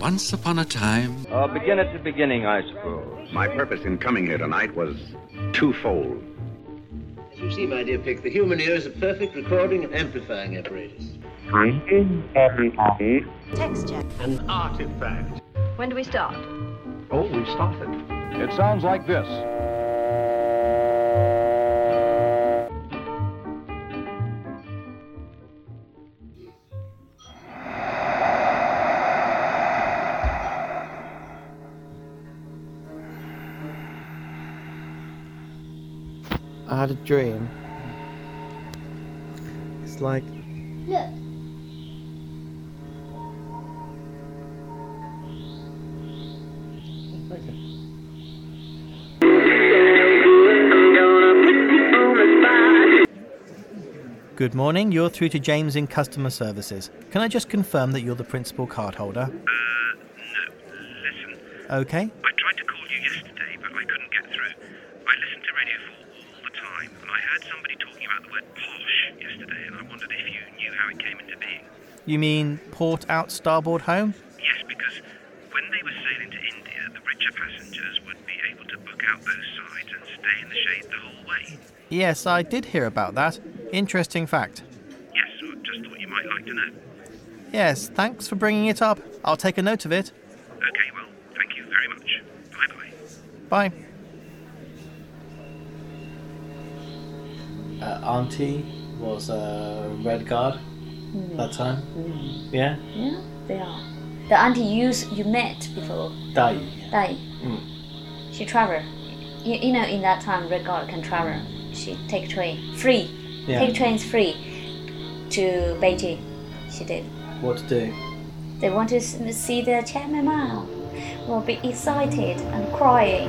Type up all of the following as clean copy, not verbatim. Once upon a time... Begin at the beginning, I suppose. My purpose in coming here tonight was twofold. As you see, my dear Pick, the human ear is a perfect recording and amplifying apparatus. Texture. An artifact. When do we start? Oh, we started. It sounds like this. I had a dream. It's like... Look. Good morning, you're through to James in Customer Services. Can I just confirm that you're the principal cardholder? No. Listen. Okay. I tried to call you yesterday, but I couldn't get through. I listened to Radio 4 all the time, and I heard somebody talking about the word posh yesterday, and I wondered if you knew how it came into being. You mean port out, starboard home? Yes, because when they were sailing to India, the richer passengers would be able to book out those sides and stay in the shade the whole way. Yes, I did hear about that. Interesting fact. Yes, I just thought you might like to know. Yes, thanks for bringing it up. I'll take a note of it. OK, well, thank you very much. Bye-bye. Bye. Auntie was a red guard that time. Mm. Yeah? Yeah, they are. The auntie you met before. Dai. Mm. She travel. You know, in that time, red guard can travel. She take train. Free. Yeah. Take trains free to Beijing. She did. What to do? They want to see the Chairman Mao. Will be excited and crying.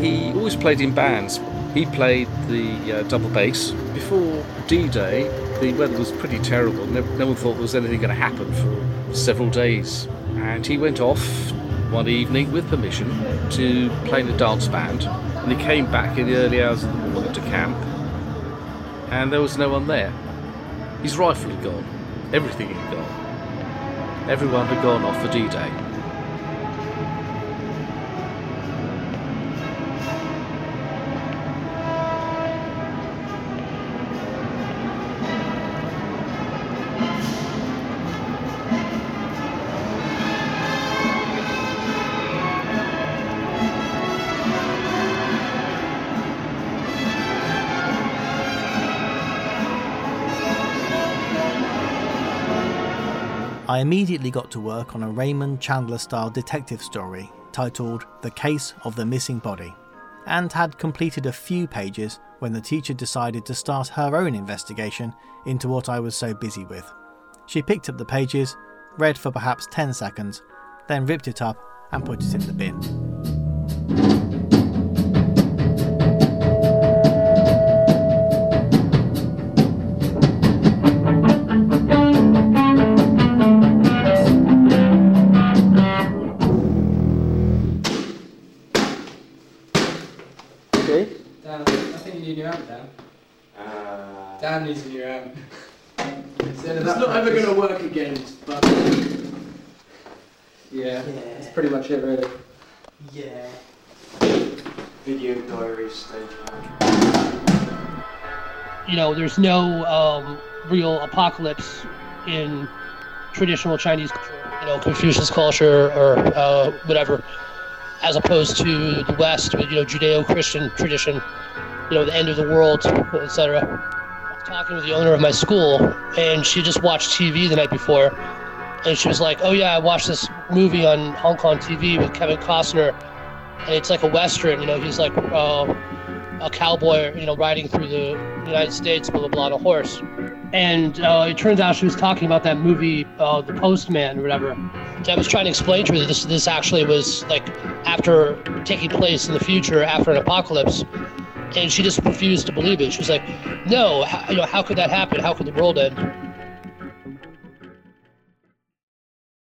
He always played in bands. He played the double bass. Before D-Day, the weather was pretty terrible. No one thought there was anything going to happen for several days. And he went off one evening with permission to play in a dance band. And he came back in the early hours of the morning to camp. And there was no one there. His rifle had gone. Everything had gone. Everyone had gone off for D-Day. I immediately got to work on a Raymond Chandler-style detective story titled The Case of the Missing Body, and had completed a few pages when the teacher decided to start her own investigation into what I was so busy with. She picked up the pages, read for perhaps 10 seconds, then ripped it up and put it in the bin. Dan needs a new amp. It's not ever going to work again, but... Yeah, that's pretty much it, really. Yeah. Video diary stage mode. You know, there's no real apocalypse in traditional Chinese culture, you know, Confucius culture or whatever, as opposed to the West, you know, Judeo-Christian tradition, you know, the end of the world, etc. Talking with the owner of my school, and she just watched TV the night before, and she was like, oh yeah, I watched this movie on Hong Kong TV with Kevin Costner, and it's like a Western, you know, he's like a cowboy, you know, riding through the United States, blah, blah, blah, on a horse. And it turns out she was talking about that movie, The Postman or whatever. So I was trying to explain to her that this actually was like after taking place in the future, after an apocalypse. And she just refused to believe it. She was like, no, how could that happen? How could the world end?